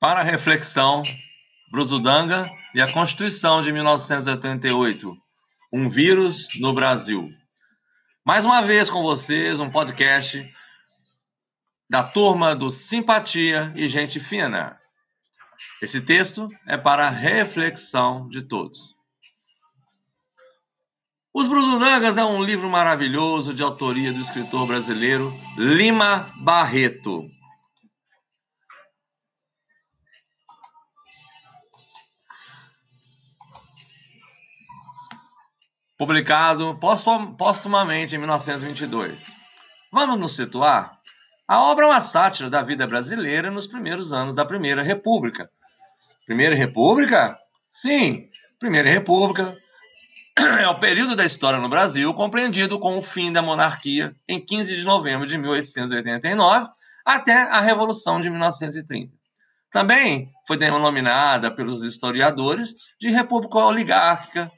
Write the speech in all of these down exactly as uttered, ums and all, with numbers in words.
Para a reflexão, Bruzundanga e a Constituição de mil novecentos e oitenta e oito, um vírus no Brasil. Mais uma vez com vocês, um podcast da turma do Simpatia e Gente Fina. Esse texto é para a reflexão de todos. Os Bruzundangas é um livro maravilhoso de autoria do escritor brasileiro Lima Barreto. Publicado postumamente em mil novecentos e vinte e dois. Vamos nos situar? A obra é uma sátira da vida brasileira nos primeiros anos da Primeira República. Primeira República? Sim, Primeira República é o período da história no Brasil compreendido com o fim da monarquia em quinze de novembro de mil oitocentos e oitenta e nove até a Revolução de mil novecentos e trinta. Também foi denominada pelos historiadores de República Oligárquica,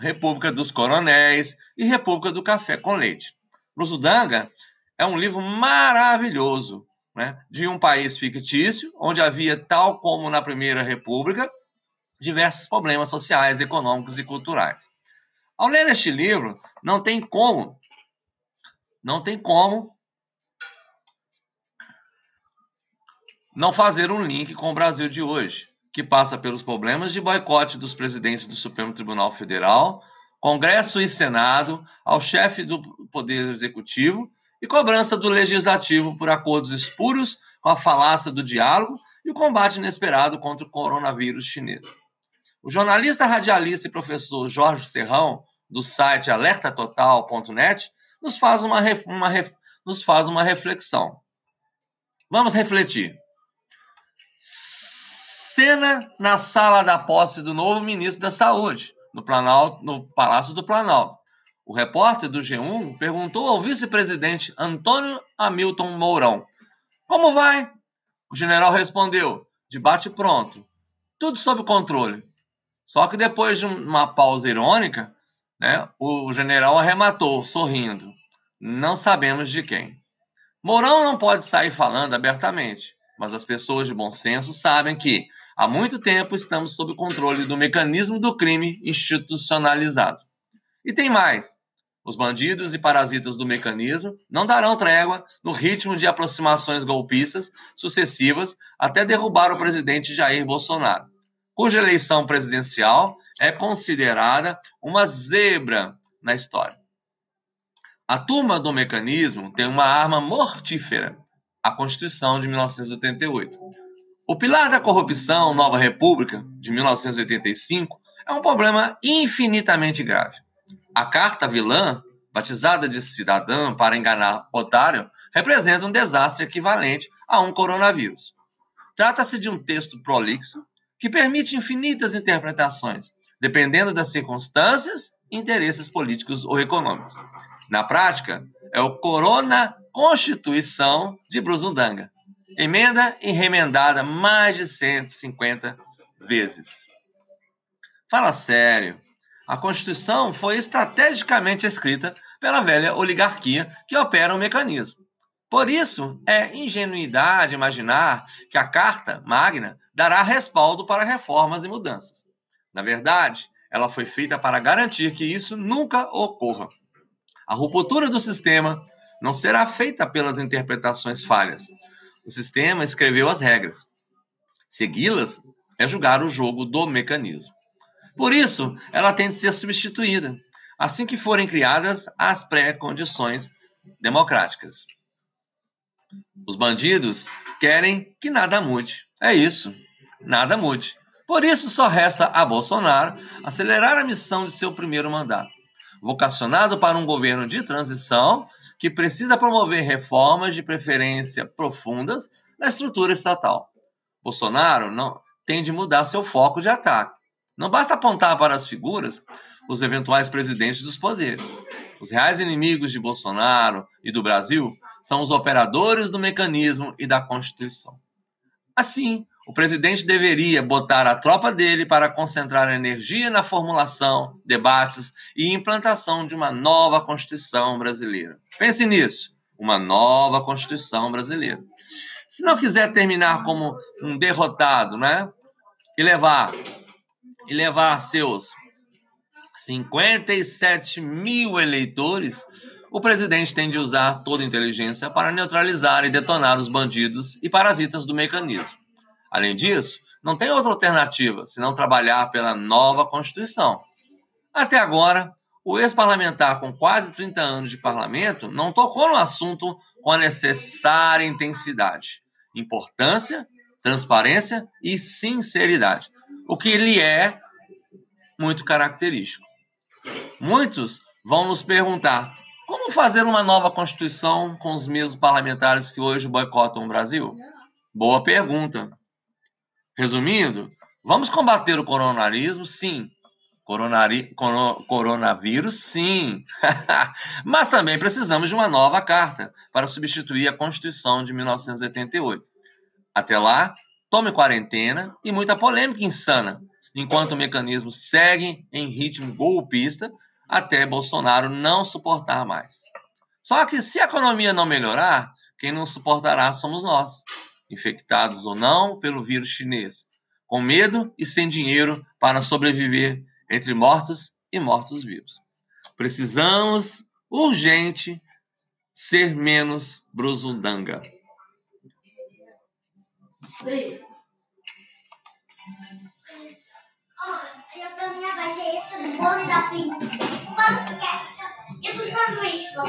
República dos Coronéis e República do Café com Leite. Bruzundanga é um livro maravilhoso, né, de um país fictício, onde havia, tal como na Primeira República, diversos problemas sociais, econômicos e culturais. Ao ler este livro, não tem como, não tem como não fazer um link com o Brasil de hoje, que passa pelos problemas de boicote dos presidentes do Supremo Tribunal Federal, Congresso e Senado, ao chefe do Poder Executivo e cobrança do Legislativo por acordos espúrios com a falácia do diálogo e o combate inesperado contra o coronavírus chinês. O jornalista, radialista e professor Jorge Serrão, do site alerta total ponto net, nos faz uma, ref... uma ref... nos faz uma reflexão. Vamos refletir. Cena na sala da posse do novo ministro da Saúde, no, Planalto, no Palácio do Planalto. O repórter do G um perguntou ao vice-presidente Antônio Hamilton Mourão: "Como vai?" O general respondeu: "Debate pronto, tudo sob controle." Só que depois de uma pausa irônica, né, o general arrematou, sorrindo: "Não sabemos de quem." Mourão não pode sair falando abertamente, mas as pessoas de bom senso sabem que há muito tempo estamos sob o controle do mecanismo do crime institucionalizado. E tem mais. Os bandidos e parasitas do mecanismo não darão trégua no ritmo de aproximações golpistas sucessivas até derrubar o presidente Jair Bolsonaro, cuja eleição presidencial é considerada uma zebra na história. A turma do mecanismo tem uma arma mortífera: a Constituição de mil novecentos e oitenta e oito. O pilar da corrupção, Nova República, de mil novecentos e oitenta e cinco, é um problema infinitamente grave. A carta vilã, batizada de cidadã para enganar otário, representa um desastre equivalente a um coronavírus. Trata-se de um texto prolixo que permite infinitas interpretações, dependendo das circunstâncias e interesses políticos ou econômicos. Na prática, é o Corona Constituição de Bruzundanga, emenda e remendada mais de cento e cinquenta vezes. Fala sério. A Constituição foi estrategicamente escrita pela velha oligarquia que opera o mecanismo. Por isso, é ingenuidade imaginar que a Carta Magna dará respaldo para reformas e mudanças. Na verdade, ela foi feita para garantir que isso nunca ocorra. A ruptura do sistema não será feita pelas interpretações falhas. O sistema escreveu as regras. Segui-las é julgar o jogo do mecanismo. Por isso, ela tem de ser substituída assim que forem criadas as pré-condições democráticas. Os bandidos querem que nada mude. É isso, nada mude. Por isso, só resta a Bolsonaro acelerar a missão de seu primeiro mandato, vocacionado para um governo de transição que precisa promover reformas, de preferência profundas, na estrutura estatal. Bolsonaro não tem de mudar seu foco de ataque. Não basta apontar para as figuras os eventuais presidentes dos poderes. Os reais inimigos de Bolsonaro e do Brasil são os operadores do mecanismo e da Constituição. Assim, o presidente deveria botar a tropa dele para concentrar energia na formulação, debates e implantação de uma nova Constituição brasileira. Pense nisso, uma nova Constituição brasileira. Se não quiser terminar como um derrotado, né? E levar, e levar seus cinquenta e sete mil eleitores, o presidente tem de usar toda a inteligência para neutralizar e detonar os bandidos e parasitas do mecanismo. Além disso, não tem outra alternativa senão trabalhar pela nova Constituição. Até agora, o ex-parlamentar com quase trinta anos de parlamento não tocou no assunto com a necessária intensidade, importância, transparência e sinceridade, o que lhe é muito característico. Muitos vão nos perguntar: como fazer uma nova Constituição com os mesmos parlamentares que hoje boicotam o Brasil? Boa pergunta. Resumindo, vamos combater o coronarismo, sim. Coronari... Coro... Coronavírus, sim. Mas também precisamos de uma nova carta para substituir a Constituição de mil novecentos e oitenta e oito. Até lá, tome quarentena e muita polêmica insana, enquanto o mecanismo segue em ritmo golpista até Bolsonaro não suportar mais. Só que se a economia não melhorar, quem não suportará somos nós, infectados ou não pelo vírus chinês, com medo e sem dinheiro para sobreviver entre mortos e mortos-vivos. Precisamos, urgente, ser menos Bruzundanga. Eu pra mim abaixei esse bolo da pinta. Quando tu quer? Eu tô sanduíche, bom.